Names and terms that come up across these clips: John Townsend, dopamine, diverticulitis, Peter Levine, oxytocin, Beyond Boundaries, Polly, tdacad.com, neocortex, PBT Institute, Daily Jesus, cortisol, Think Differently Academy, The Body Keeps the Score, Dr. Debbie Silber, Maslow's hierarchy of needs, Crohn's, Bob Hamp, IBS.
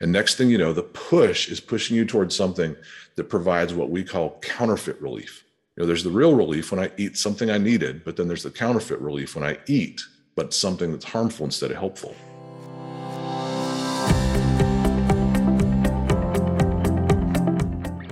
And next thing you know, the push is pushing you towards something that provides what we call counterfeit relief. You know, there's the real relief when I eat something I needed, but then there's the counterfeit relief when I eat, but something that's harmful instead of helpful.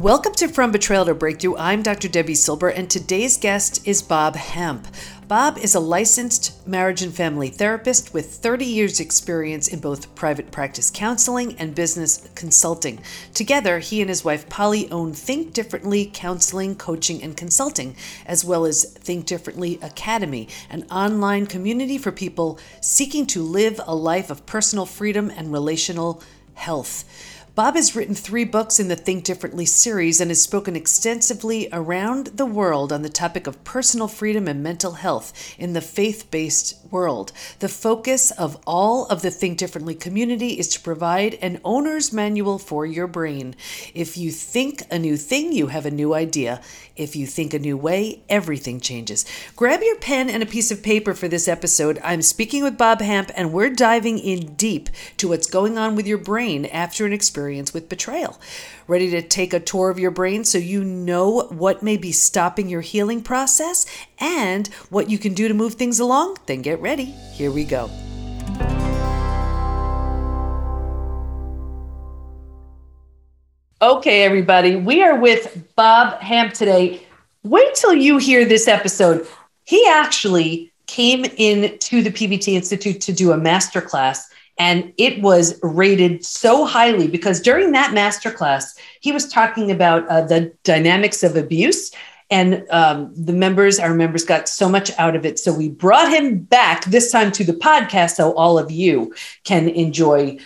Welcome to From Betrayal to Breakthrough. I'm Dr. Debbie Silber, and today's guest is Bob Hamp. Bob is a licensed marriage and family therapist with 30 years' experience in both private practice counseling and business consulting. Together, he and his wife Polly own Think Differently Counseling, Coaching, and Consulting, as well as Think Differently Academy, an online community for people seeking to live a life of personal freedom and relational health. Bob has written 3 books in the Think Differently series and has spoken extensively around the world on the topic of personal freedom and mental health in the faith-based world. The focus of all of the Think Differently community is to provide an owner's manual for your brain. If you think a new thing, you have a new idea. If you think a new way, everything changes. Grab your pen and a piece of paper for this episode. I'm speaking with Bob Hamp, and we're diving in deep to what's going on with your brain after an experience with betrayal. Ready to take a tour of your brain so you know what may be stopping your healing process and what you can do to move things along? Then get ready. Here we go. Okay, everybody, we are with Bob Hamp today. Wait till you hear this episode. He actually came in to the PBT Institute to do a masterclass, and it was rated so highly because during that masterclass, he was talking about the dynamics of abuse, and our members got so much out of it. So we brought him back this time to the podcast so all of you can enjoy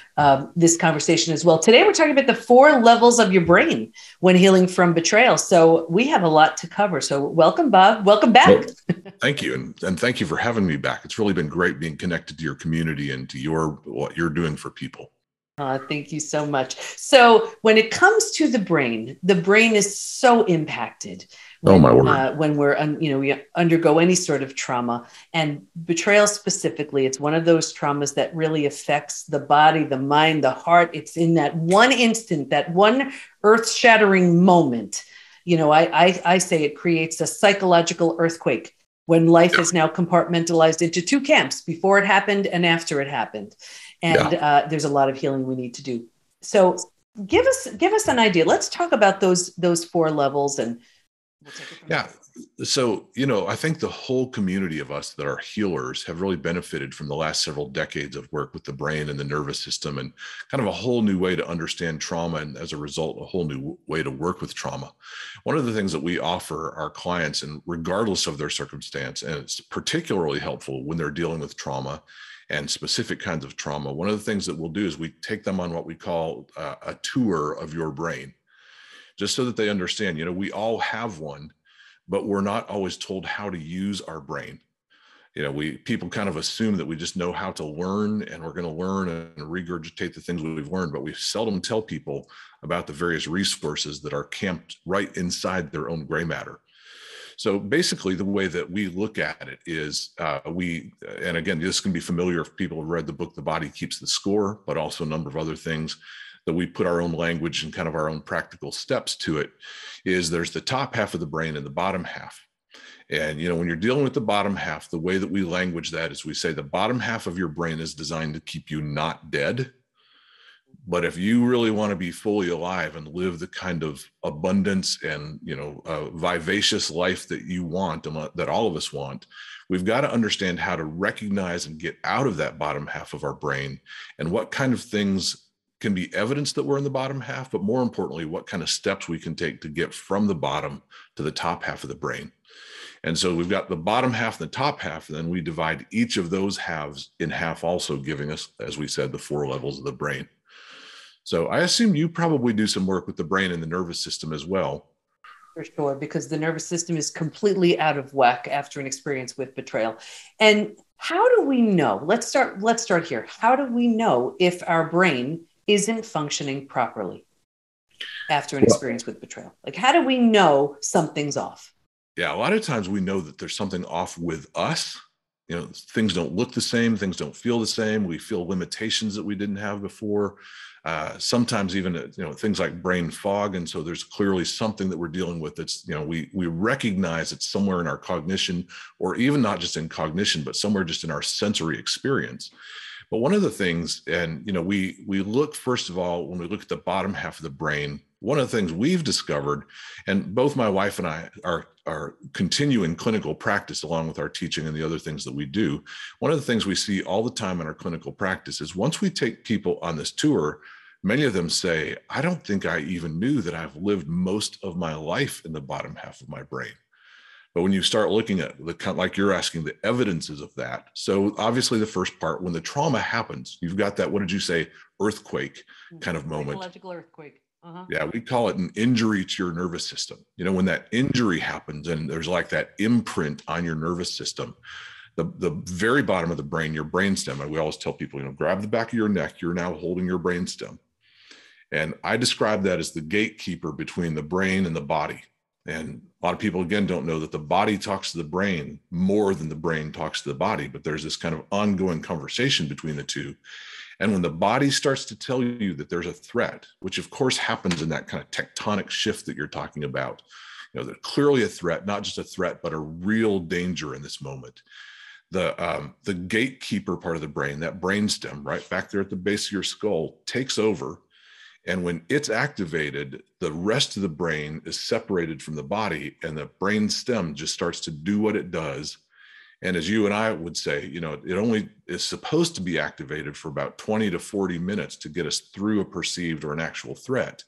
this conversation as well. Today, we're talking about the 4 levels of your brain when healing from betrayal. So we have a lot to cover. So welcome, Bob. Welcome back. Well, thank you. And thank you for having me back. It's really been great being connected to your community and to what you're doing for people. Thank you so much. So when it comes to the brain is so impacted. When, when we undergo any sort of trauma, and betrayal specifically, it's one of those traumas that really affects the body, the mind, the heart. It's in that one instant, that one earth-shattering moment. You know, I say it creates a psychological earthquake when life is now compartmentalized into 2 camps, before it happened and after it happened. And there's a lot of healing we need to do. So give us an idea. Let's talk about those 4 levels and. Yeah. So, you know, I think the whole community of us that are healers have really benefited from the last several decades of work with the brain and the nervous system, and kind of a whole new way to understand trauma. And as a result, a whole new way to work with trauma. One of the things that we offer our clients, and regardless of their circumstance, and it's particularly helpful when they're dealing with trauma and specific kinds of trauma. One of the things that we'll do is we take them on what we call a tour of your brain. Just so that they understand, you know, we all have one, but we're not always told how to use our brain. You know, people kind of assume that we just know how to learn, and we're going to learn and regurgitate the things we've learned, but we seldom tell people about the various resources that are camped right inside their own gray matter. So basically, the way that we look at it is and again, this can be familiar if people have read the book, The Body Keeps the Score, but also a number of other things, that we put our own language and kind of our own practical steps to it, is there's the top half of the brain and the bottom half. And, you know, when you're dealing with the bottom half, the way that we language that is we say the bottom half of your brain is designed to keep you not dead. But if you really want to be fully alive and live the kind of abundance and, you know, vivacious life that you want and that all of us want, we've got to understand how to recognize and get out of that bottom half of our brain and what kind of things can be evidence that we're in the bottom half, but more importantly, what kind of steps we can take to get from the bottom to the top half of the brain. And so we've got the bottom half and the top half, and then we divide each of those halves in half, also giving us, as we said, the 4 levels of the brain. So I assume you probably do some work with the brain and the nervous system as well. For sure, because the nervous system is completely out of whack after an experience with betrayal. And how do we know? Let's start here. How do we know if our brain isn't functioning properly after an experience with betrayal? Like, how do we know something's off? Yeah, a lot of times we know that there's something off with us You know, things don't look the same. Things don't feel the same. We feel limitations that we didn't have before. Sometimes even, you know, things like brain fog. And so there's clearly something that we're dealing with that's, you know, we recognize it's somewhere in our cognition, or even not just in cognition, but somewhere just in our sensory experience. But one of the things, and, you know, we look, first of all, when we look at the bottom half of the brain, one of the things we've discovered, and both my wife and I are continuing clinical practice along with our teaching and the other things that we do. One of the things we see all the time in our clinical practice is once we take people on this tour, many of them say, I don't think I even knew that I've lived most of my life in the bottom half of my brain. But when you start looking at the, like you're asking, the evidences of that. So obviously the first part, when the trauma happens, you've got that, what did you say, earthquake kind of moment. Psychological earthquake. Uh-huh. Yeah, we call it an injury to your nervous system. You know, when that injury happens and there's like that imprint on your nervous system, the very bottom of the brain, your brainstem, and we always tell people, you know, grab the back of your neck, you're now holding your brainstem. And I describe that as the gatekeeper between the brain and the body. And a lot of people, again, don't know that the body talks to the brain more than the brain talks to the body, but there's this kind of ongoing conversation between the two. And when the body starts to tell you that there's a threat, which of course happens in that kind of tectonic shift that you're talking about, you know, there's clearly a threat, not just a threat, but a real danger in this moment. The gatekeeper part of the brain, that brainstem right back there at the base of your skull, takes over. And when it's activated, the rest of the brain is separated from the body, and the brainstem just starts to do what it does. And as you and I would say, you know, it only is supposed to be activated for about 20 to 40 minutes to get us through a perceived or an actual threat.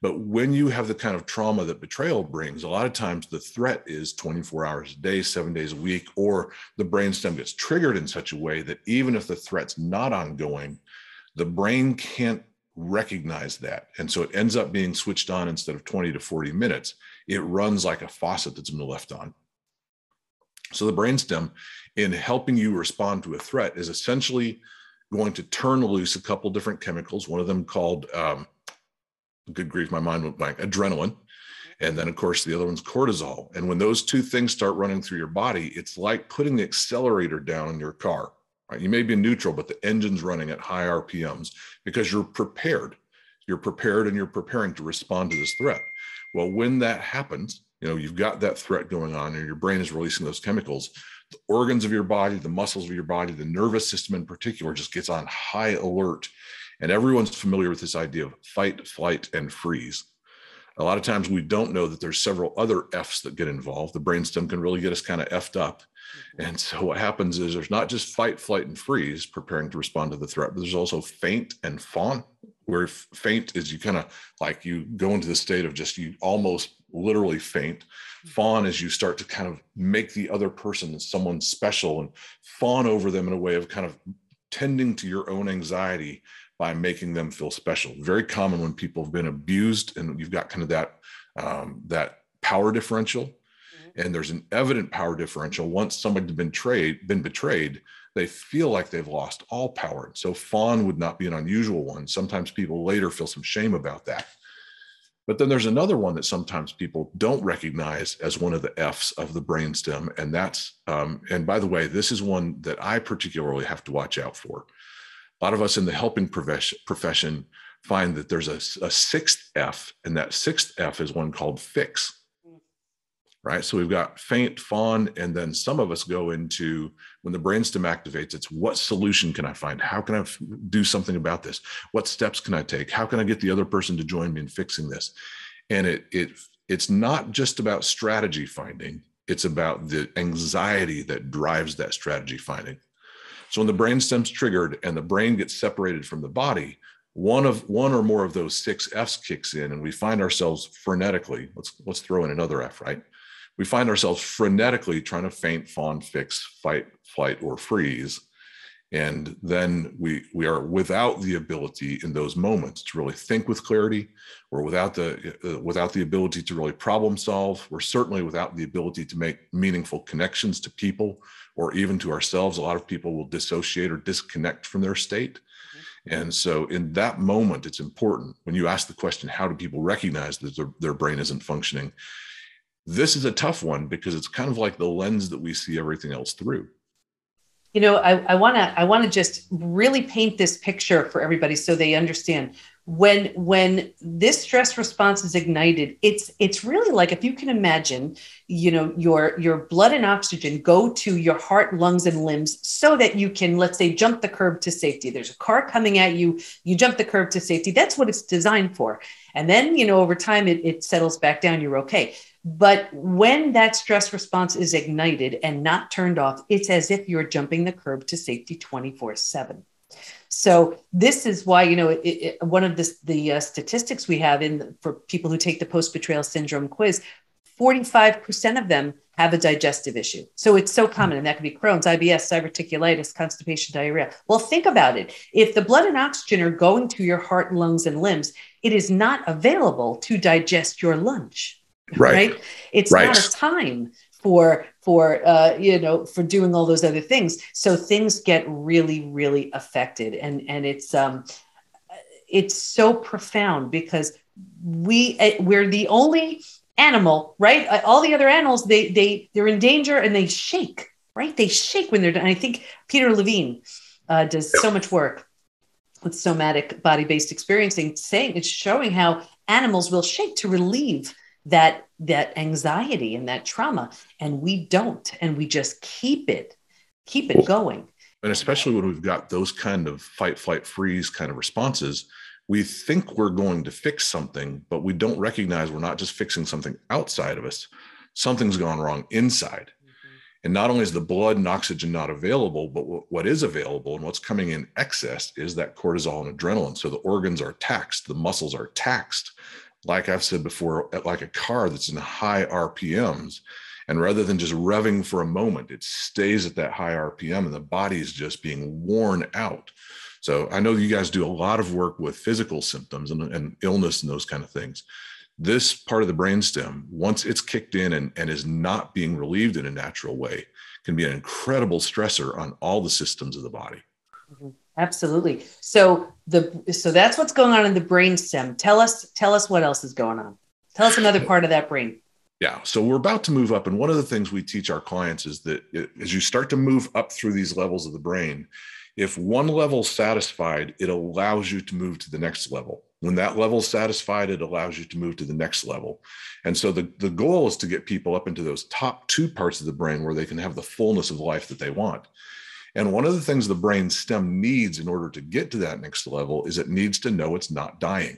But when you have the kind of trauma that betrayal brings, a lot of times the threat is 24 hours a day, 7 days a week, or the brainstem gets triggered in such a way that even if the threat's not ongoing, the brain can't recognize that. And so it ends up being switched on instead of 20 to 40 minutes. It runs like a faucet that's been left on. So the brainstem, in helping you respond to a threat, is essentially going to turn loose a couple different chemicals, one of them called, good grief, my mind went blank, adrenaline. And then, of course, the other one's cortisol. And when those two things start running through your body, it's like putting the accelerator down in your car. Right? You may be in neutral, but the engine's running at high RPMs because you're prepared. You're prepared and you're preparing to respond to this threat. Well, when that happens, you know, you've got that threat going on and your brain is releasing those chemicals. The organs of your body, the muscles of your body, the nervous system in particular just gets on high alert. And everyone's familiar with this idea of fight, flight, and freeze. A lot of times we don't know that there's several other Fs that get involved. The brainstem can really get us kind of effed up. And so what happens is there's not just fight, flight, and freeze preparing to respond to the threat, but there's also faint and fawn, where faint is you kind of like you go into the state of just you almost literally faint. Fawn is you start to kind of make the other person someone special and fawn over them in a way of kind of tending to your own anxiety by making them feel special. Very common when people have been abused and you've got kind of that, that power differential. And there's an evident power differential. Once somebody's been betrayed, they feel like they've lost all power. So fawn would not be an unusual one. Sometimes people later feel some shame about that. But then there's another one that sometimes people don't recognize as one of the Fs of the brainstem. And that's, and by the way, this is one that I particularly have to watch out for. A lot of us in the helping profession find that there's a sixth F, and that sixth F is one called fix. Right? So we've got faint, fawn, and then some of us go into, when the brainstem activates, it's what solution can I find? How can I do something about this? What steps can I take? How can I get the other person to join me in fixing this? And it's not just about strategy finding. It's about the anxiety that drives that strategy finding. So when the brainstem's triggered and the brain gets separated from the body, one or more of those six Fs kicks in and we find ourselves frenetically, let's throw in another F, right? We find ourselves frenetically trying to faint, fawn, fix, fight, flight, or freeze. And then we are without the ability in those moments to really think with clarity, or without the ability to really problem solve. We're certainly without the ability to make meaningful connections to people or even to ourselves. A lot of people will dissociate or disconnect from their state. And so in that moment, it's important when you ask the question, how do people recognize that their brain isn't functioning? This is a tough one because it's kind of like the lens that we see everything else through. You know, I want to just really paint this picture for everybody so they understand. When this stress response is ignited, it's really like, if you can imagine, you know, your blood and oxygen go to your heart, lungs, and limbs so that you can, let's say, jump the curb to safety. There's a car coming at you, you jump the curb to safety. That's what it's designed for. And then, you know, over time, it settles back down, you're okay. But when that stress response is ignited and not turned off, it's as if you're jumping the curb to safety 24/7. So this is why, you know, one of the statistics we have for people who take the post-betrayal syndrome quiz, 45% of them have a digestive issue. So it's so common, and that could be Crohn's, IBS, diverticulitis, constipation, diarrhea. Well, think about it. If the blood and oxygen are going to your heart, lungs, and limbs, it is not available to digest your lunch, right? It's not a time for doing all those other things. So things get really, really affected. And it's so profound because we're the only animal, right? All the other animals, they're in danger and they shake, right? They shake when they're done. I think Peter Levine does so much work with somatic body-based experiencing, showing how animals will shake to relieve that anxiety and that trauma. And we don't, and we just keep it going. And especially when we've got those kind of fight, flight, freeze kind of responses, we think we're going to fix something, but we don't recognize we're not just fixing something outside of us. Something's gone wrong inside. Mm-hmm. And not only is the blood and oxygen not available, but what is available and what's coming in excess is that cortisol and adrenaline. So the organs are taxed, the muscles are taxed. Like I've said before, like a car that's in high RPMs, and rather than just revving for a moment, it stays at that high RPM and the body is just being worn out. So I know you guys do a lot of work with physical symptoms and illness and those kind of things. This part of the brainstem, once it's kicked in and is not being relieved in a natural way, can be an incredible stressor on all the systems of the body. Mm-hmm. Absolutely. So that's what's going on in the brainstem. Tell us what else is going on. Tell us another part of that brain. Yeah. So we're about to move up. And one of the things we teach our clients is that as you start to move up through these levels of the brain, if one level's satisfied, it allows you to move to the next level. When that level's satisfied, it allows you to move to the next level. And so the goal is to get people up into those top two parts of the brain where they can have the fullness of life that they want. And one of the things the brain stem needs in order to get to that next level is it needs to know it's not dying.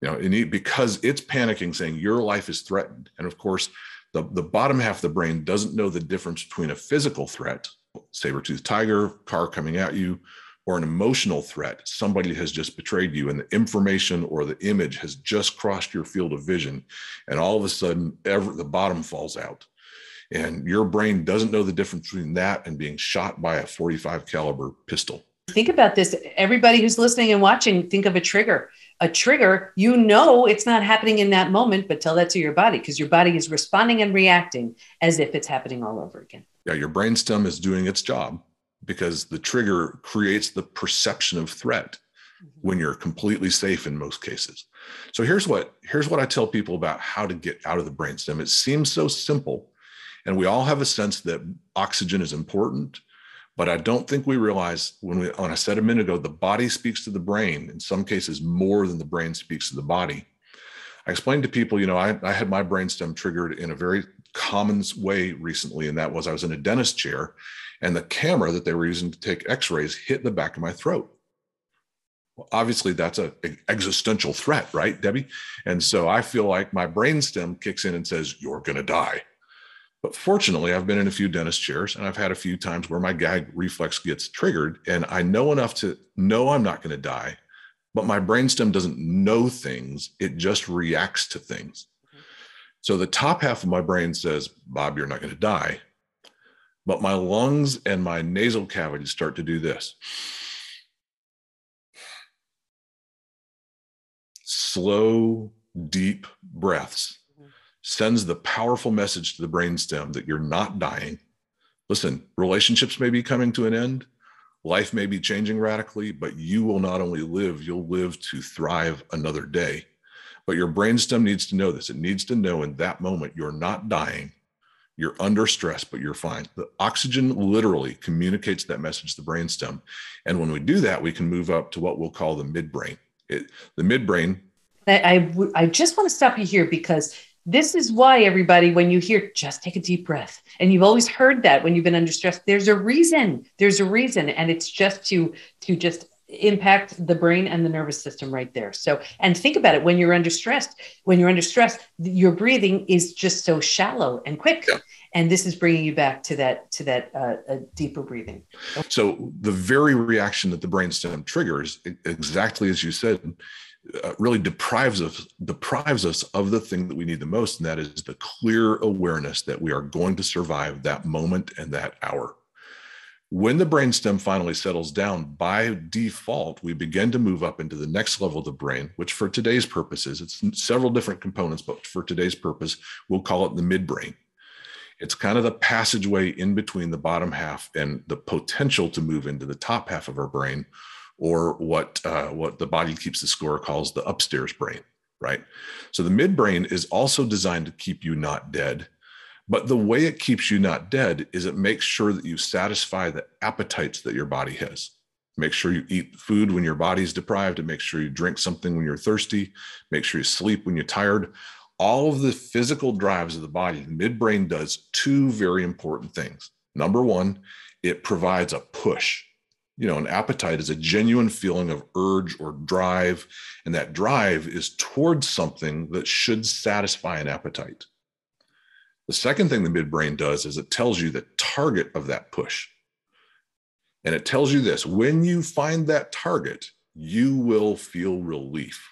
You know, because it's panicking, saying your life is threatened. And of course, the bottom half of the brain doesn't know the difference between a physical threat, saber-toothed tiger, car coming at you, or an emotional threat. Somebody has just betrayed you and the information or the image has just crossed your field of vision. And all of a sudden, the bottom falls out. And your brain doesn't know the difference between that and being shot by a 45 caliber pistol. Think about this. Everybody who's listening and watching, think of a trigger. A trigger, you know, it's not happening in that moment, but tell that to your body because your body is responding and reacting as if it's happening all over again. Yeah, your brainstem is doing its job because the trigger creates the perception of threat when you're completely safe in most cases. So here's what I tell people about how to get out of the brainstem. It seems so simple. And we all have a sense that oxygen is important, but I don't think we realize when I said a minute ago, the body speaks to the brain, in some cases more than the brain speaks to the body. I explained to people, you know, I had my brainstem triggered in a very common way recently. And that was, I was in a dentist chair and the camera that they were using to take x-rays hit the back of my throat. Well, obviously that's an existential threat, right, Debbie? And so I feel like my brainstem kicks in and says, you're going to die. But fortunately, I've been in a few dentist chairs and I've had a few times where my gag reflex gets triggered and I know enough to know I'm not going to die, but my brainstem doesn't know things. It just reacts to things. Mm-hmm. So the top half of my brain says, Bob, you're not going to die. But my lungs and my nasal cavity start to do this. Slow, deep breaths. Sends the powerful message to the brainstem that you're not dying. Listen, relationships may be coming to an end. Life may be changing radically, but you will not only live, you'll live to thrive another day. But your brainstem needs to know this. It needs to know in that moment, you're not dying. You're under stress, but you're fine. The oxygen literally communicates that message to the brainstem. And when we do that, we can move up to what we'll call the midbrain. The midbrain. I just want to stop you here, because this is why, everybody, when you hear, just take a deep breath, and you've always heard that when you've been under stress, there's a reason. And it's just to just impact the brain and the nervous system right there. So, and think about it, when you're under stress, your breathing is just so shallow and quick. Yeah. And this is bringing you back to that deeper breathing. Okay. So the very reaction that the brainstem triggers, exactly as you said, really deprives us of the thing that we need the most, and that is the clear awareness that we are going to survive that moment and that hour. When the brainstem finally settles down, by default, we begin to move up into the next level of the brain, which for today's purposes, it's several different components, but for today's purpose, we'll call it the midbrain. It's kind of the passageway in between the bottom half and the potential to move into the top half of our brain, or what The Body Keeps the Score calls the upstairs brain, right? So the midbrain is also designed to keep you not dead, but the way it keeps you not dead is it makes sure that you satisfy the appetites that your body has. Make sure you eat food when your body's deprived, and make sure you drink something when you're thirsty, make sure you sleep when you're tired. All of the physical drives of the body, the midbrain does two very important things. Number one, it provides a push. You know, an appetite is a genuine feeling of urge or drive, and that drive is towards something that should satisfy an appetite. The second thing the midbrain does is it tells you the target of that push. And it tells you this: when you find that target, you will feel relief.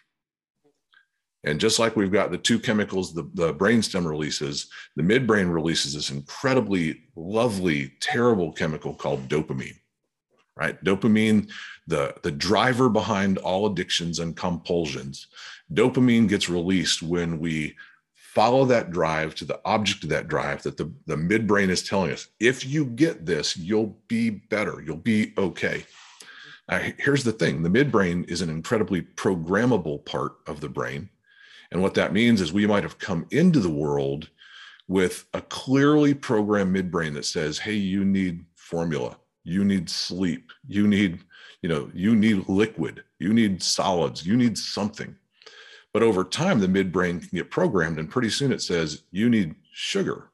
And just like we've got the two chemicals the brainstem releases, the midbrain releases this incredibly lovely, terrible chemical called dopamine. Right? Dopamine, the driver behind all addictions and compulsions. Dopamine gets released when we follow that drive to the object of that drive that the midbrain is telling us, if you get this, you'll be better, you'll be okay. Now, here's the thing. The midbrain is an incredibly programmable part of the brain. And what that means is we might have come into the world with a clearly programmed midbrain that says, hey, you need formula. You need sleep, you need liquid, you need solids, you need something. But over time, the midbrain can get programmed, and pretty soon it says, you need sugar.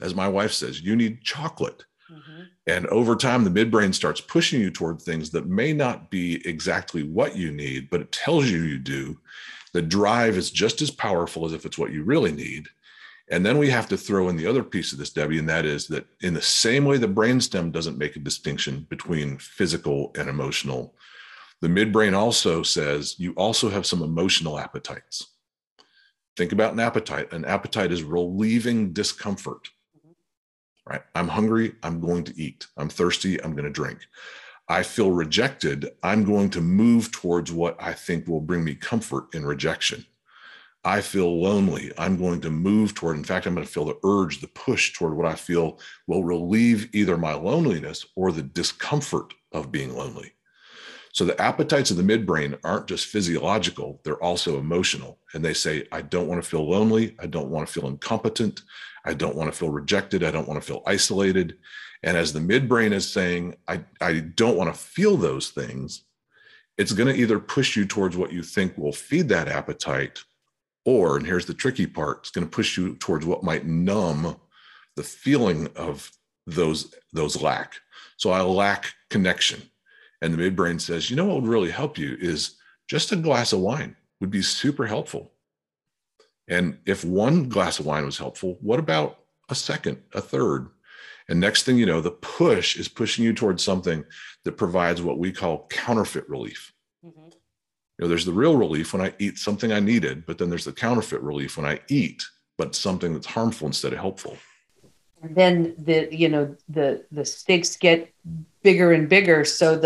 As my wife says, you need chocolate. Mm-hmm. And over time, the midbrain starts pushing you toward things that may not be exactly what you need, but it tells you you do. The drive is just as powerful as if it's what you really need. And then we have to throw in the other piece of this, Debbie, and that is that in the same way the brainstem doesn't make a distinction between physical and emotional, the midbrain also says you also have some emotional appetites. Think about an appetite. An appetite is relieving discomfort, right? I'm hungry, I'm going to eat. I'm thirsty, I'm going to drink. I feel rejected, I'm going to move towards what I think will bring me comfort in rejection. I feel lonely, I'm going to move toward, in fact, I'm going to feel the urge, the push toward what I feel will relieve either my loneliness or the discomfort of being lonely. So the appetites of the midbrain aren't just physiological, they're also emotional. And they say, I don't want to feel lonely, I don't want to feel incompetent, I don't want to feel rejected, I don't want to feel isolated. And as the midbrain is saying, I don't want to feel those things, it's going to either push you towards what you think will feed that appetite, or, and here's the tricky part, it's going to push you towards what might numb the feeling of those lack. So I lack connection. And the midbrain says, you know what would really help you is just a glass of wine would be super helpful. And if one glass of wine was helpful, what about a second, a third? And next thing you know, the push is pushing you towards something that provides what we call counterfeit relief. Mm-hmm. You know, there's the real relief when I eat something I needed, but then there's the counterfeit relief when I eat, but something that's harmful instead of helpful. And then the stakes get bigger and bigger. So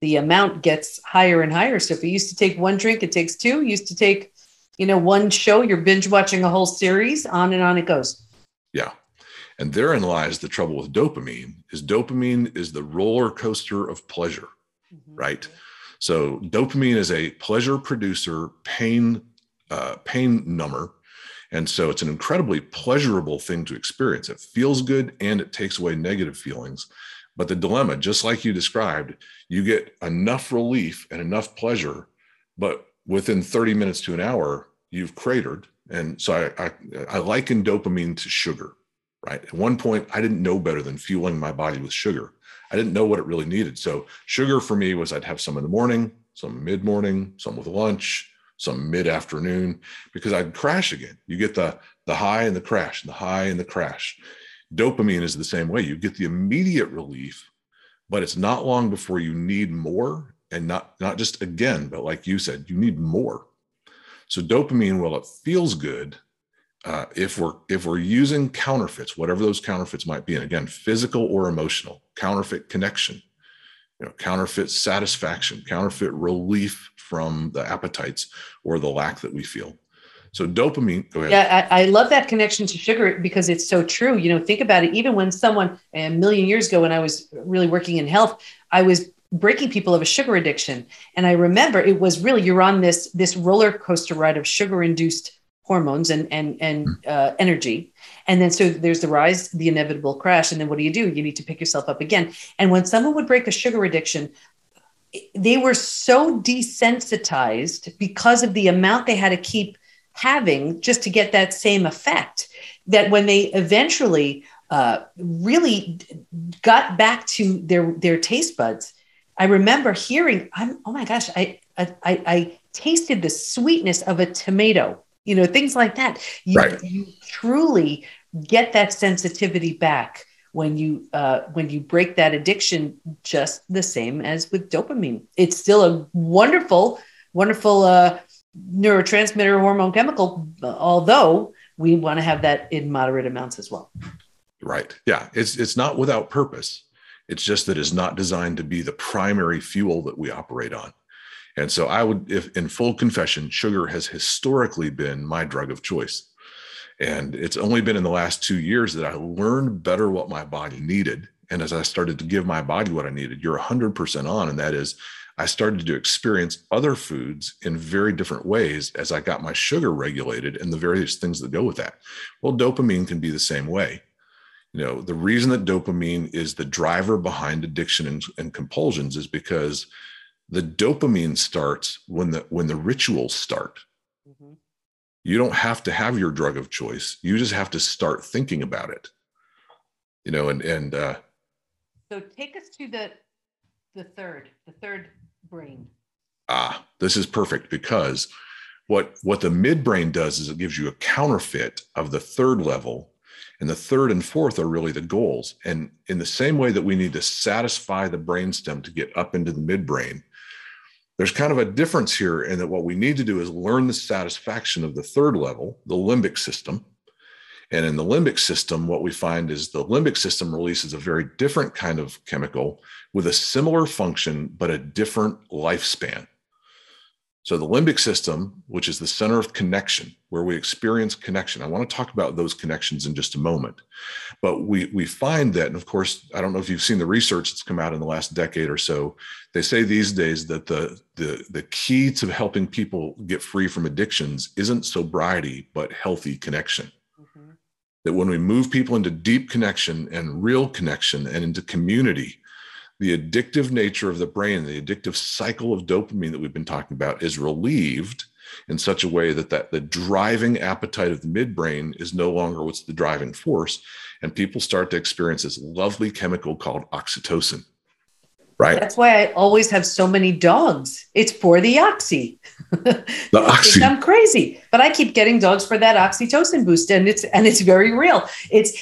the amount gets higher and higher. So if it used to take one drink, it takes two. It used to take, one show, you're binge watching a whole series, on and on it goes. Yeah. And therein lies the trouble with dopamine, is dopamine is the roller coaster of pleasure, mm-hmm. right? So dopamine is a pleasure producer, pain number, And so it's an incredibly pleasurable thing to experience. It feels good and it takes away negative feelings. But the dilemma, just like you described, you get enough relief and enough pleasure, but within 30 minutes to an hour, you've cratered. And so I liken dopamine to sugar, right? At one point, I didn't know better than fueling my body with sugar. I didn't know what it really needed. So sugar for me was I'd have some in the morning, some mid-morning, some with lunch, some mid-afternoon, because I'd crash again. You get the high and the crash, and the high and the crash. Dopamine is the same way. You get the immediate relief, but it's not long before you need more, and not just again, but like you said, you need more. So dopamine, well, it feels good if we're using counterfeits, whatever those counterfeits might be, and again, physical or emotional, counterfeit connection, counterfeit satisfaction, counterfeit relief from the appetites or the lack that we feel. So dopamine. Go ahead. Yeah, I love that connection to sugar because it's so true. Think about it. Even when someone, a million years ago, when I was really working in health, I was breaking people of a sugar addiction. And I remember it was really, you're on this roller coaster ride of sugar-induced hormones and energy. And then, so there's the rise, the inevitable crash. And then what do? You need to pick yourself up again. And when someone would break a sugar addiction, they were so desensitized because of the amount they had to keep having just to get that same effect, that when they eventually really got back to their taste buds, I remember hearing, oh my gosh, I tasted the sweetness of a tomato, things like that. You truly get that sensitivity back when you break that addiction, just the same as with dopamine. It's still a wonderful, wonderful, neurotransmitter, hormone, chemical, although we want to have that in moderate amounts as well. Right. Yeah. It's not without purpose. It's just that it's not designed to be the primary fuel that we operate on. And so I would, if in full confession, sugar has historically been my drug of choice. And it's only been in the last 2 years that I learned better what my body needed. And as I started to give my body what I needed, you're 100% on. And that is, I started to experience other foods in very different ways as I got my sugar regulated and the various things that go with that. Well, dopamine can be the same way. The reason that dopamine is the driver behind addiction and compulsions is because the dopamine starts when the rituals start. Mm-hmm. You don't have to have your drug of choice. You just have to start thinking about it. So take us to the third brain. This is perfect, because what the midbrain does is it gives you a counterfeit of the third level, and the third and fourth are really the goals. And in the same way that we need to satisfy the brainstem to get up into the midbrain, there's kind of a difference here in that what we need to do is learn the satisfaction of the third level, the limbic system. And in the limbic system, what we find is the limbic system releases a very different kind of chemical with a similar function, but a different lifespan. So the limbic system, which is the center of connection, where we experience connection. I want to talk about those connections in just a moment. But we find that, and of course, I don't know if you've seen the research that's come out in the last decade or so. They say these days that the key to helping people get free from addictions isn't sobriety, but healthy connection. That when we move people into deep connection and real connection and into community, the addictive nature of the brain, the addictive cycle of dopamine that we've been talking about, is relieved in such a way that the driving appetite of the midbrain is no longer what's the driving force. And people start to experience this lovely chemical called oxytocin, right? That's why I always have so many dogs. It's for the oxy. The oxy. I'm crazy, but I keep getting dogs for that oxytocin boost, and it's very real. It's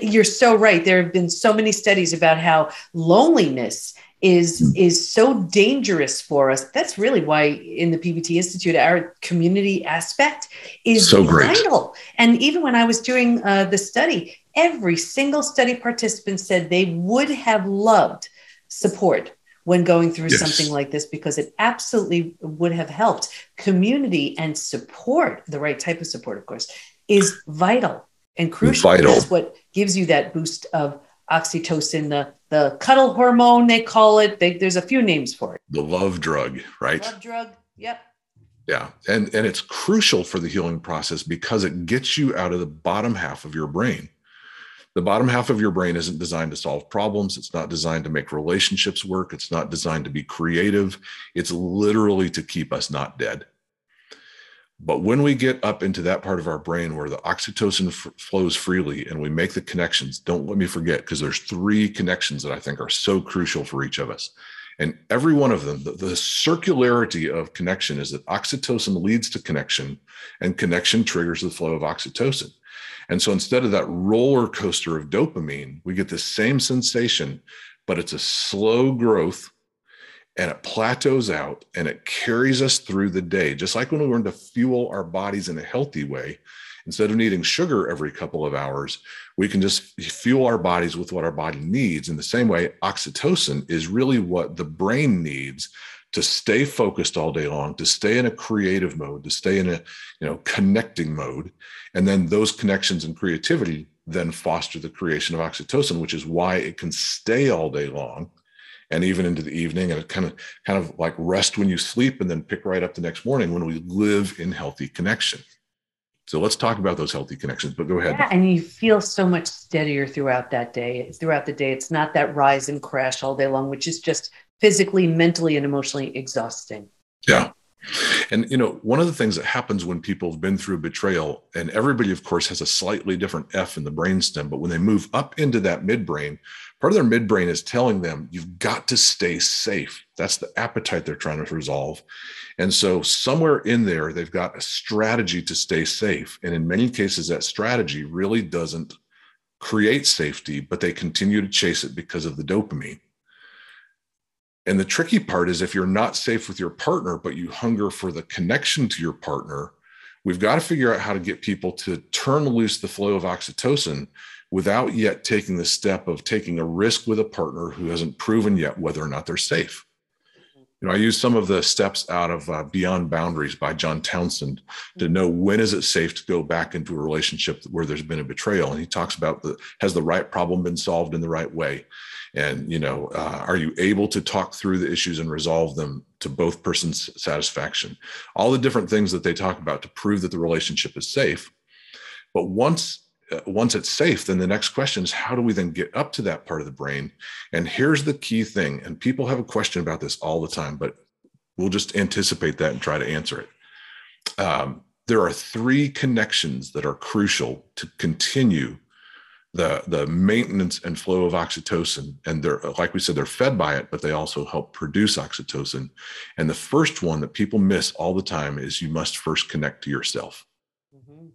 you're so right. There have been so many studies about how loneliness is so dangerous for us. That's really why in the PBT Institute, our community aspect is so vital. And even when I was doing the study, every single study participant said they would have loved support when going through something like this, because it absolutely would have helped. Community and support, the right type of support, of course, is vital and crucial. That's what gives you that boost of oxytocin, the cuddle hormone, they call it. There's a few names for it. The love drug, right? Love drug, yep. Yeah. And it's crucial for the healing process because it gets you out of the bottom half of your brain. The bottom half of your brain isn't designed to solve problems. It's not designed to make relationships work. It's not designed to be creative. It's literally to keep us not dead. But when we get up into that part of our brain where the oxytocin flows freely and we make the connections, don't let me forget, because there's three connections that I think are so crucial for each of us. And every one of them, the circularity of connection is that oxytocin leads to connection, and connection triggers the flow of oxytocin. And so instead of that roller coaster of dopamine, we get the same sensation, but it's a slow growth and it plateaus out and it carries us through the day. Just like when we learn to fuel our bodies in a healthy way, instead of needing sugar every couple of hours, we can just fuel our bodies with what our body needs. In the same way, oxytocin is really what the brain needs to stay focused all day long, to stay in a creative mode, to stay in a connecting mode. And then those connections and creativity then foster the creation of oxytocin, which is why it can stay all day long and even into the evening. And it kind of like rest when you sleep and then pick right up the next morning when we live in healthy connection. So let's talk about those healthy connections, but go ahead. Yeah, and you feel so much steadier throughout that day, throughout the day. It's not that rise and crash all day long, which is just physically, mentally, and emotionally exhausting. Yeah. And, one of the things that happens when people have been through betrayal, and everybody, of course, has a slightly different F in the brainstem, but when they move up into that midbrain, part of their midbrain is telling them, you've got to stay safe. That's the appetite they're trying to resolve. And so somewhere in there, they've got a strategy to stay safe. And in many cases, that strategy really doesn't create safety, but they continue to chase it because of the dopamine. And the tricky part is if you're not safe with your partner, but you hunger for the connection to your partner, we've got to figure out how to get people to turn loose the flow of oxytocin without yet taking the step of taking a risk with a partner who hasn't proven yet whether or not they're safe. I use some of the steps out of Beyond Boundaries by John Townsend to know when is it safe to go back into a relationship where there's been a betrayal. And he talks about has the right problem been solved in the right way? And, are you able to talk through the issues and resolve them to both persons' satisfaction? All the different things that they talk about to prove that the relationship is safe. But once it's safe, then the next question is, how do we then get up to that part of the brain? And here's the key thing. And people have a question about this all the time, but we'll just anticipate that and try to answer it. There are three connections that are crucial to continue the maintenance and flow of oxytocin. And they're, like we said, they're fed by it, but they also help produce oxytocin. And the first one that people miss all the time is you must first connect to yourself. Mm-hmm.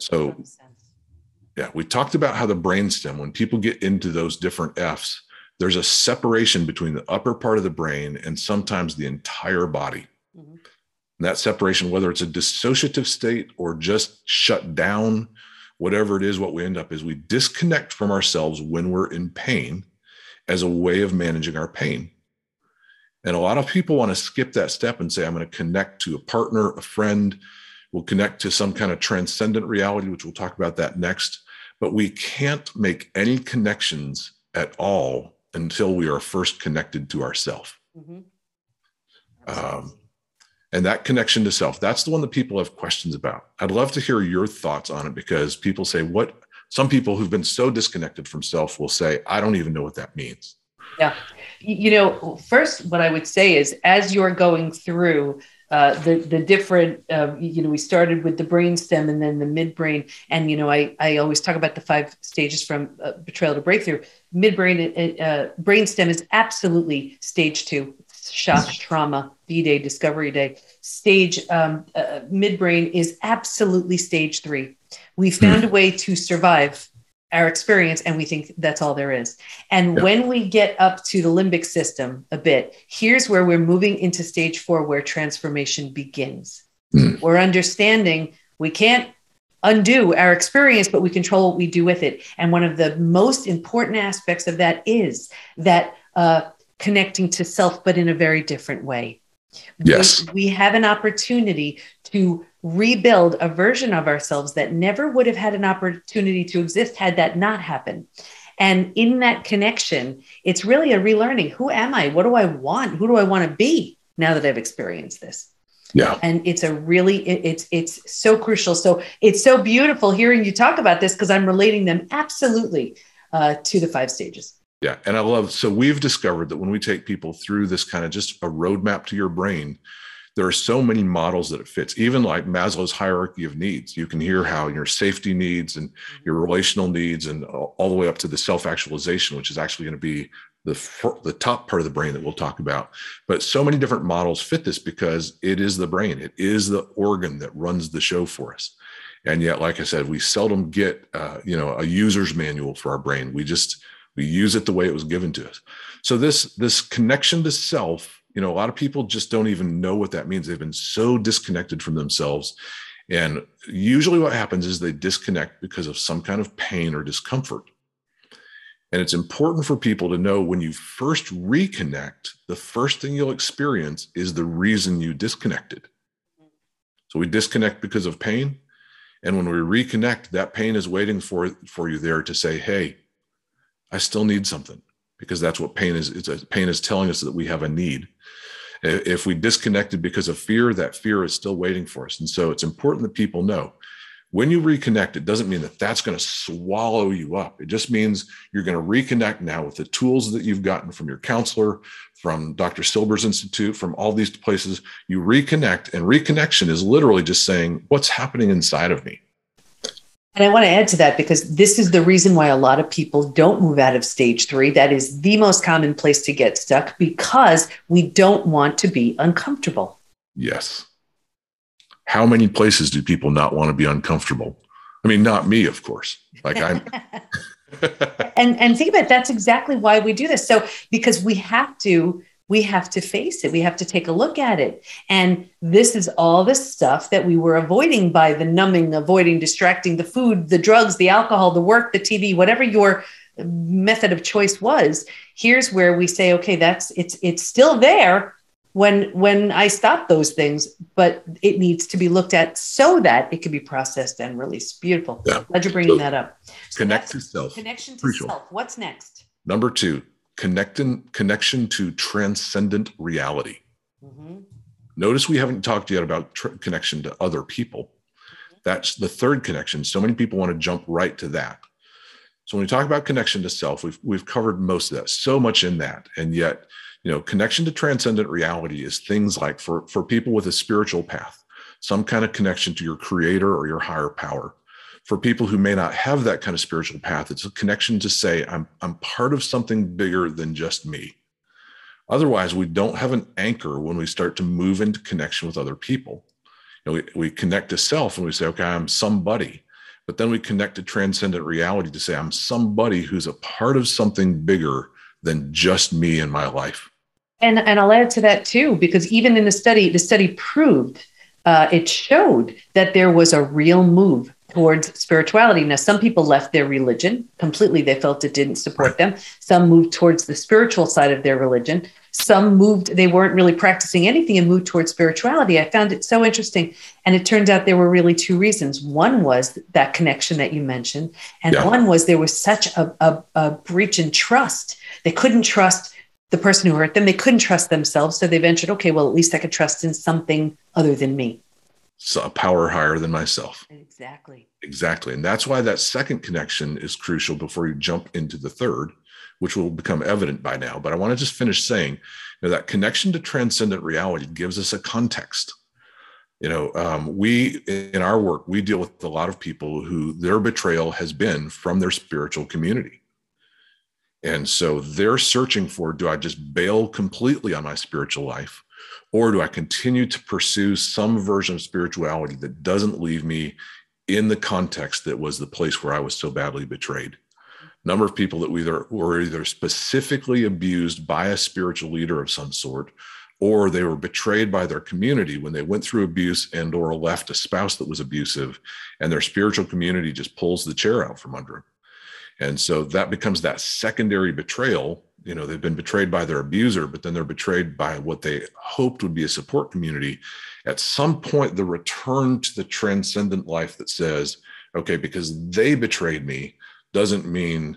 So, yeah, we talked about how the brainstem, when people get into those different Fs, there's a separation between the upper part of the brain and sometimes the entire body. Mm-hmm. And that separation, whether it's a dissociative state or just shut down, whatever it is, what we end up is we disconnect from ourselves when we're in pain as a way of managing our pain. And a lot of people want to skip that step and say, I'm going to connect to a partner, a friend. We'll connect to some kind of transcendent reality, which we'll talk about that next. But we can't make any connections at all until we are first connected to ourselves. Mm-hmm. And that connection to self, that's the one that people have questions about. I'd love to hear your thoughts on it, because people say some people who've been so disconnected from self will say, I don't even know what that means. Yeah. First, what I would say is, as you're going through the different, we started with the brainstem and then the midbrain. And, I always talk about the 5 stages from betrayal to breakthrough. Midbrain, brainstem is absolutely stage 2, shock, trauma, D-Day, Discovery Day. Midbrain is absolutely stage 3. We found a way to survive our experience, and we think that's all there is. And when we get up to the limbic system a bit, here's where we're moving into stage 4, where transformation begins. Mm. We're understanding we can't undo our experience, but we control what we do with it. And one of the most important aspects of that is that connecting to self, but in a very different way. Yes. We have an opportunity to rebuild a version of ourselves that never would have had an opportunity to exist had that not happened. And in that connection, it's really a relearning. Who am I? What do I want? Who do I want to be? now that I've experienced this. Yeah. And it's a really, it's so crucial. So it's so beautiful hearing you talk about this, because I'm relating them absolutely to the 5 stages. Yeah. And I love, so we've discovered that when we take people through this kind of just a roadmap to your brain, there are so many models that it fits, even like Maslow's hierarchy of needs. You can hear how your safety needs and your relational needs and all the way up to the self-actualization, which is actually going to be the top part of the brain that we'll talk about. But so many different models fit this because it is the brain. It is the organ that runs the show for us. And yet, like I said, we seldom get, a user's manual for our brain. We use it the way it was given to us. So this connection to self, a lot of people just don't even know what that means. They've been so disconnected from themselves. And usually what happens is they disconnect because of some kind of pain or discomfort. And it's important for people to know when you first reconnect, the first thing you'll experience is the reason you disconnected. So we disconnect because of pain. And when we reconnect, that pain is waiting for you there to say, hey, I still need something. Because that's what pain is. Pain is telling us that we have a need. If we disconnected because of fear, that fear is still waiting for us. And so it's important that people know when you reconnect, it doesn't mean that that's going to swallow you up. It just means you're going to reconnect now with the tools that you've gotten from your counselor, from Dr. Silber's Institute, from all these places. You reconnect, and reconnection is literally just saying, what's happening inside of me? And I want to add to that, because this is the reason why a lot of people don't move out of stage 3. That is the most common place to get stuck, because we don't want to be uncomfortable. Yes. How many places do people not want to be uncomfortable? I mean, not me, of course. Like I'm. and think about it, that's exactly why we do this. So because we have to face it. We have to take a look at it. And this is all the stuff that we were avoiding by the numbing, avoiding, distracting, the food, the drugs, the alcohol, the work, the TV, whatever your method of choice was. Here's where we say, okay, it's still there when I stop those things, but it needs to be looked at so that it can be processed and released. Beautiful. Yeah. Glad you're bringing that up. So connect to self. Connection to self. What's next? Number 2. Connection to transcendent reality. Mm-hmm. Notice we haven't talked yet about connection to other people. Mm-hmm. That's the third connection. So many people want to jump right to that. So when we talk about connection to self, we've covered most of that, so much in that. And yet, connection to transcendent reality is things like for people with a spiritual path, some kind of connection to your creator or your higher power. For people who may not have that kind of spiritual path, it's a connection to say, I'm part of something bigger than just me. Otherwise, we don't have an anchor when we start to move into connection with other people. We connect to self and we say, okay, I'm somebody. But then we connect to transcendent reality to say, I'm somebody who's a part of something bigger than just me in my life. And I'll add to that too, because even in the study proved, it showed that there was a real move towards spirituality. Now, some people left their religion completely. They felt it didn't support them. Some moved towards the spiritual side of their religion. Some moved, they weren't really practicing anything and moved towards spirituality. I found it so interesting. And it turns out there were really 2 reasons. One was that connection that you mentioned. And one was there was such a breach in trust. They couldn't trust the person who hurt them. They couldn't trust themselves. So they ventured, okay, well, at least I could trust in something other than me. So a power higher than myself. Exactly. And that's why that second connection is crucial before you jump into the third, which will become evident by now. But I want to just finish saying that connection to transcendent reality gives us a context. We, in our work, we deal with a lot of people who their betrayal has been from their spiritual community. And so they're searching for, do I just bail completely on my spiritual life? Or do I continue to pursue some version of spirituality that doesn't leave me in the context that was the place where I was so badly betrayed? Number of people that were either specifically abused by a spiritual leader of some sort, or they were betrayed by their community when they went through abuse and or left a spouse that was abusive, and their spiritual community just pulls the chair out from under them. And so that becomes that secondary betrayal. They've been betrayed by their abuser, but then they're betrayed by what they hoped would be a support community. At some point, the return to the transcendent life that says, okay, because they betrayed me doesn't mean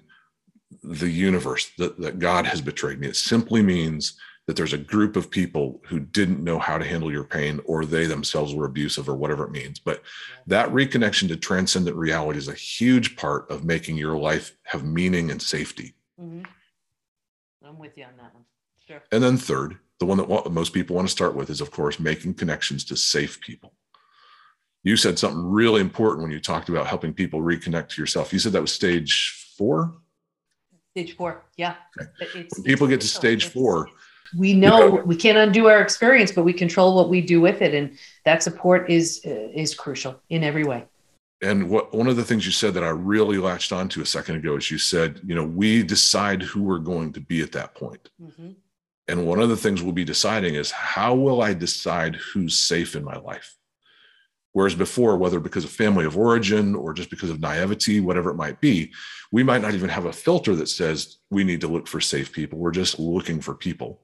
the universe, that God has betrayed me. It simply means that there's a group of people who didn't know how to handle your pain, or they themselves were abusive, or whatever it means. But that reconnection to transcendent reality is a huge part of making your life have meaning and safety. Mm-hmm. I'm with you on that one. Sure. And then third, the one that most people want to start with is, of course, making connections to safe people. You said something really important when you talked about helping people reconnect to yourself. You said that was stage four? Stage four, yeah. Okay. When people get to stage four, we know, we can't undo our experience, but we control what we do with it. And that support is crucial in every way. And one of the things you said that I really latched onto a second ago is you said, you know, we decide who we're going to be at that point. Mm-hmm. And one of the things we'll be deciding is, how will I decide who's safe in my life? Whereas before, whether because of family of origin or just because of naivety, whatever it might be, we might not even have a filter that says we need to look for safe people. We're just looking for people.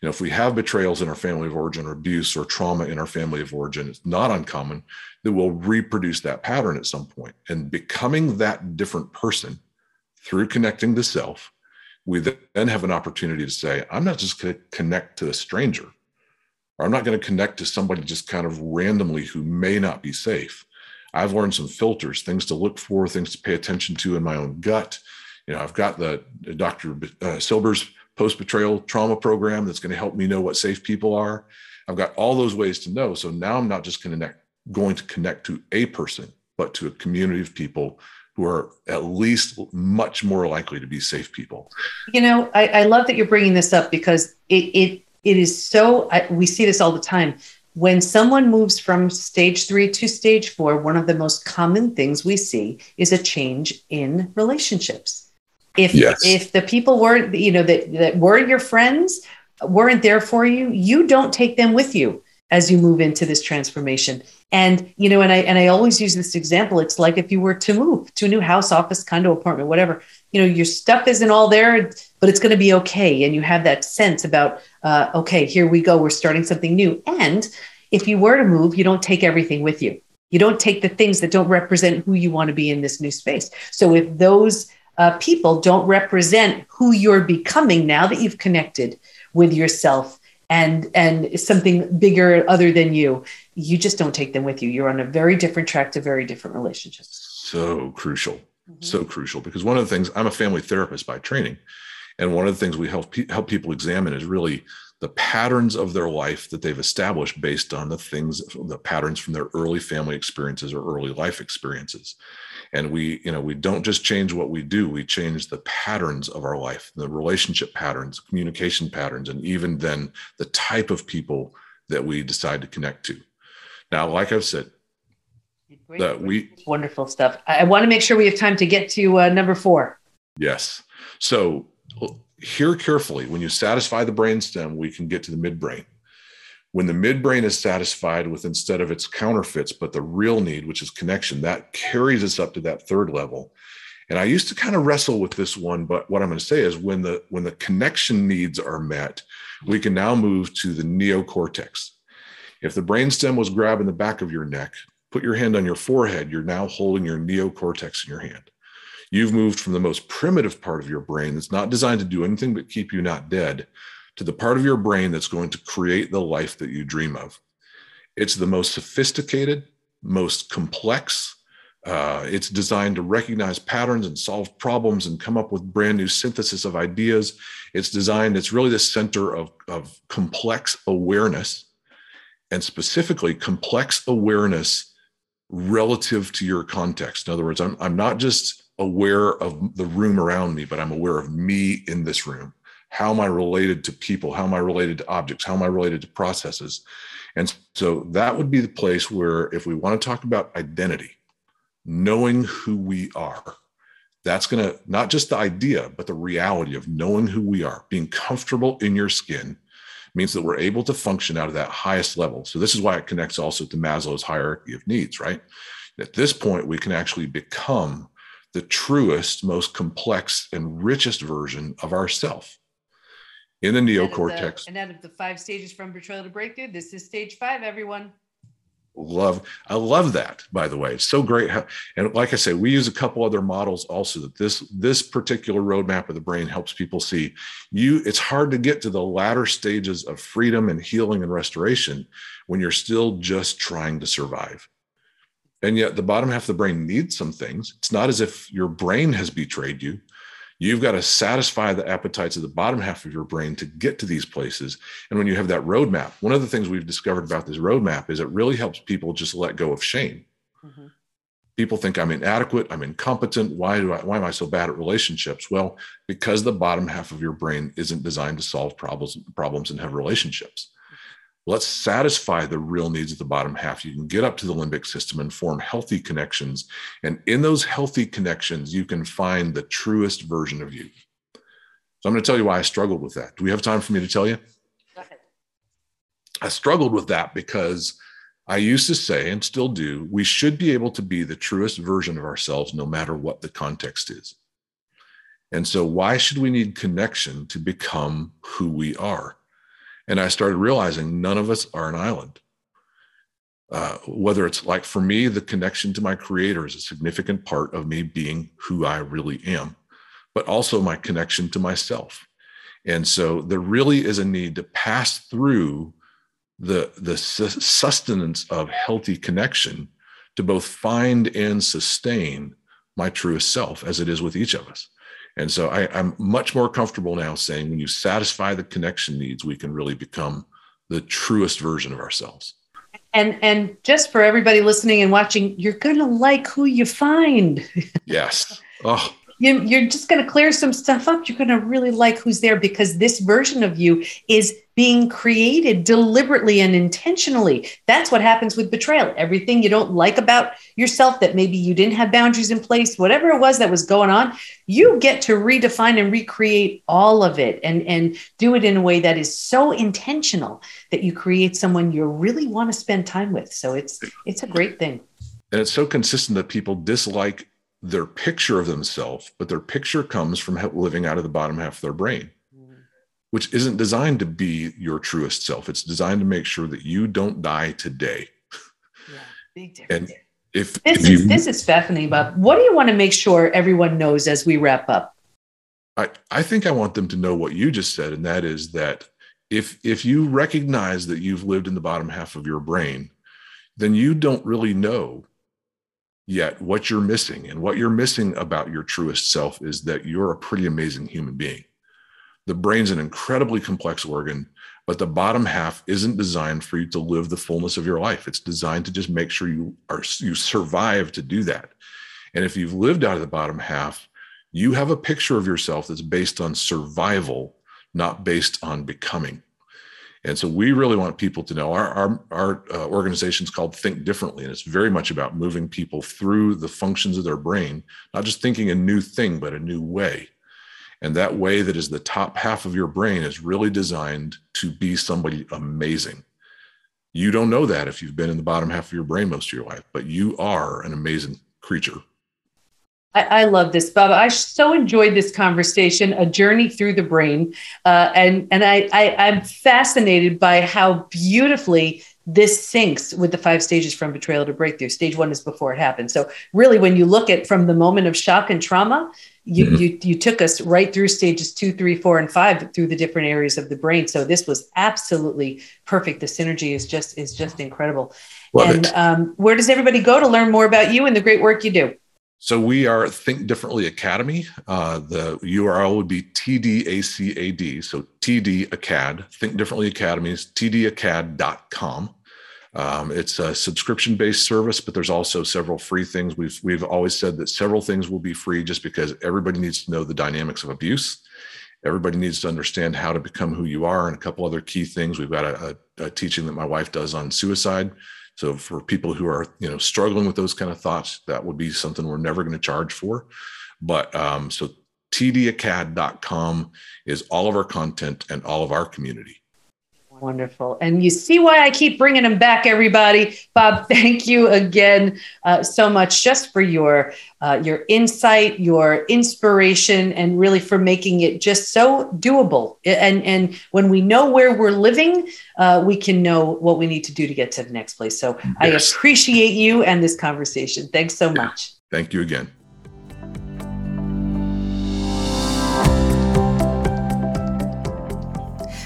You know, if we have betrayals in our family of origin, or abuse or trauma in our family of origin, it's not uncommon that we'll reproduce that pattern at some point. And becoming that different person through connecting to self, we then have an opportunity to say, I'm not just going to connect to a stranger. I'm not going to connect to somebody just kind of randomly who may not be safe. I've learned some filters, things to look for, things to pay attention to in my own gut. You know, I've got the Dr. Silber's post-betrayal trauma program that's going to help me know what safe people are. I've got all those ways to know. So now I'm not just going to connect to a person, but to a community of people who are at least much more likely to be safe people. You know, I love that you're bringing this up, because it is so, we see this all the time. When someone moves from stage 3 to stage 4, one of the most common things we see is a change in relationships. If the people weren't, you know, that were your friends, weren't there for you, you don't take them with you as you move into this transformation. And, you know, and I always use this example. It's like if you were to move to a new house, office, condo, apartment, whatever, you know, your stuff isn't all there, but it's going to be okay. And you have that sense about, okay, here we go. We're starting something new. And if you were to move, you don't take everything with you. You don't take the things that don't represent who you want to be in this new space. So if those people don't represent who you're becoming now that you've connected with yourself, and something bigger other than you, you just don't take them with you. You're on a very different track to very different relationships. So crucial, mm-hmm. So crucial, because one of the things, I'm a family therapist by training. And one of the things we help people examine is really the patterns of their life that they've established based on the patterns from their early family experiences or early life experiences. And we don't just change what we do, we change the patterns of our life, the relationship patterns, communication patterns, and even then the type of people that we decide to connect to. Now, like I've said, wonderful stuff. I want to make sure we have time to get to number 4. Yes. So hear carefully, when you satisfy the brainstem, we can get to the midbrain. When the midbrain is satisfied with, instead of its counterfeits, but the real need, which is connection, that carries us up to that third level. And I used to kind of wrestle with this one, but what I'm going to say is when the connection needs are met, we can now move to the neocortex. If the brainstem was grabbing the back of your neck, put your hand on your forehead, you're now holding your neocortex in your hand. You've moved from the most primitive part of your brain that's not designed to do anything but keep you not dead, to the part of your brain that's going to create the life that you dream of. It's the most sophisticated, most complex. It's designed to recognize patterns and solve problems and come up with brand new synthesis of ideas. It's really the center of complex awareness, and specifically complex awareness relative to your context. In other words, I'm not just aware of the room around me, but I'm aware of me in this room. How am I related to people? How am I related to objects? How am I related to processes? And so that would be the place where, if we want to talk about identity, knowing who we are, that's going to, not just the idea, but the reality of knowing who we are, being comfortable in your skin, means that we're able to function out of that highest level. So this is why it connects also to Maslow's hierarchy of needs, right? At this point, we can actually become the truest, most complex, and richest version of ourself. In the neocortex. And out of the 5 stages from betrayal to breakthrough, this is stage 5, everyone. I love that, by the way. It's so great. And like I say, we use a couple other models also that this particular roadmap of the brain helps people see. It's hard to get to the latter stages of freedom and healing and restoration when you're still just trying to survive. And yet the bottom half of the brain needs some things. It's not as if your brain has betrayed you. You've got to satisfy the appetites of the bottom half of your brain to get to these places. And when you have that roadmap, one of the things we've discovered about this roadmap is it really helps people just let go of shame. Mm-hmm. People think I'm inadequate, I'm incompetent. Why am I so bad at relationships? Well, because the bottom half of your brain isn't designed to solve problems and have relationships. Let's satisfy the real needs of the bottom half. You can get up to the limbic system and form healthy connections. And in those healthy connections, you can find the truest version of you. So I'm going to tell you why I struggled with that. Do we have time for me to tell you? Go ahead. I struggled with that because I used to say, and still do, we should be able to be the truest version of ourselves no matter what the context is. And so why should we need connection to become who we are? And I started realizing none of us are an island. Whether it's like, for me, the connection to my creator is a significant part of me being who I really am, but also my connection to myself. And so there really is a need to pass through the sustenance of healthy connection to both find and sustain my truest self, as it is with each of us. And so I'm much more comfortable now saying, when you satisfy the connection needs, we can really become the truest version of ourselves. And just for everybody listening and watching, you're going to like who you find. Yes. Oh. You're just going to clear some stuff up. You're going to really like who's there, because this version of you is being created deliberately and intentionally. That's what happens with betrayal. Everything you don't like about yourself, that maybe you didn't have boundaries in place, whatever it was that was going on, you get to redefine and recreate all of it, and do it in a way that is so intentional that you create someone you really want to spend time with. So it's a great thing. And it's so consistent that people dislike their picture of themselves, but their picture comes from living out of the bottom half of their brain, which isn't designed to be your truest self. It's designed to make sure that you don't die today. Yeah, big difference. And this is fascinating, Bob. What do you want to make sure everyone knows as we wrap up? I think I want them to know what you just said, and that is that if you recognize that you've lived in the bottom half of your brain, then you don't really know yet what you're missing. And what you're missing about your truest self is that you're a pretty amazing human being. The brain's an incredibly complex organ, but the bottom half isn't designed for you to live the fullness of your life. It's designed to just make sure you survive to do that. And if you've lived out of the bottom half, you have a picture of yourself that's based on survival, not based on becoming. And so we really want people to know, our organization is called Think Differently, and it's very much about moving people through the functions of their brain, not just thinking a new thing, but a new way. And that way that is the top half of your brain is really designed to be somebody amazing. You don't know that if you've been in the bottom half of your brain most of your life, but you are an amazing creature. I love this, Bob. I so enjoyed this conversation, a journey through the brain. And I'm fascinated by how beautifully this syncs with the 5 stages from betrayal to breakthrough. Stage 1 is before it happens. So really, when you look at from the moment of shock and trauma, you took us right through stages 2, 3, 4, and 5 through the different areas of the brain. So this was absolutely perfect. The synergy is just incredible. Love it. Where does everybody go to learn more about you and the great work you do? So we are Think Differently Academy. The URL would be tdacad. So tdacad, Think Differently Academy is tdacad.com. It's a subscription-based service, but there's also several free things. We've always said that several things will be free just because everybody needs to know the dynamics of abuse. Everybody needs to understand how to become who you are, and a couple other key things. We've got a teaching that my wife does on suicide. So for people who are, struggling with those kind of thoughts, that would be something we're never going to charge for. But so tdacad.com is all of our content and all of our community. Wonderful. And you see why I keep bringing them back, everybody. Bob, thank you again so much just for your insight, your inspiration, and really for making it just so doable. And when we know where we're living, we can know what we need to do to get to the next place. So yes. I appreciate you and this conversation. Thanks so much. Thank you again.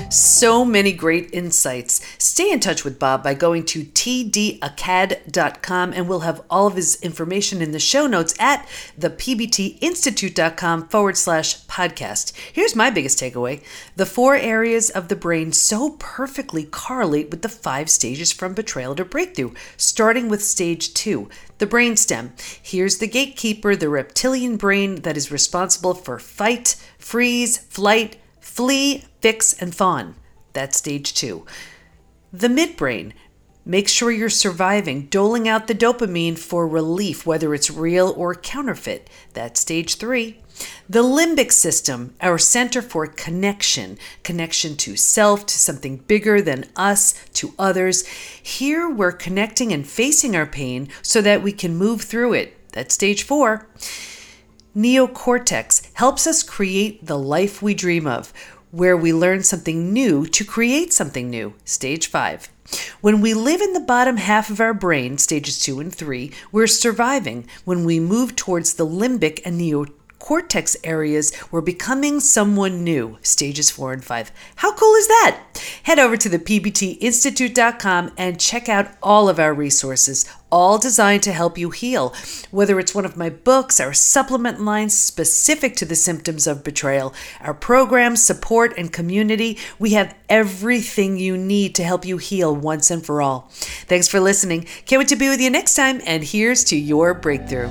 So many great insights. Stay in touch with Bob by going to tdacad.com, and we'll have all of his information in the show notes at thepbtinstitute.com/podcast. Here's my biggest takeaway. The 4 areas of the brain so perfectly correlate with the 5 stages from betrayal to breakthrough, starting with stage 2. The brainstem. Here's the gatekeeper, the reptilian brain that is responsible for fight, freeze, flight, flee, fix, and fawn. That's stage 2. The midbrain. Make sure you're surviving, doling out the dopamine for relief, whether it's real or counterfeit. That's stage 3. The limbic system, our center for connection, connection to self, to something bigger than us, to others. Here we're connecting and facing our pain so that we can move through it. That's stage 4. Neocortex helps us create the life we dream of, where we learn something new to create something new. Stage 5. When we live in the bottom half of our brain, stages 2 and 3, we're surviving. When we move towards the limbic and neocortex areas, we're becoming someone new. Stages 4 and 5. How cool is that? Head over to thepbtinstitute.com and check out all of our resources, all designed to help you heal. Whether it's one of my books, our supplement lines specific to the symptoms of betrayal, our programs, support, and community, we have everything you need to help you heal once and for all. Thanks for listening. Can't wait to be with you next time, and here's to your breakthrough.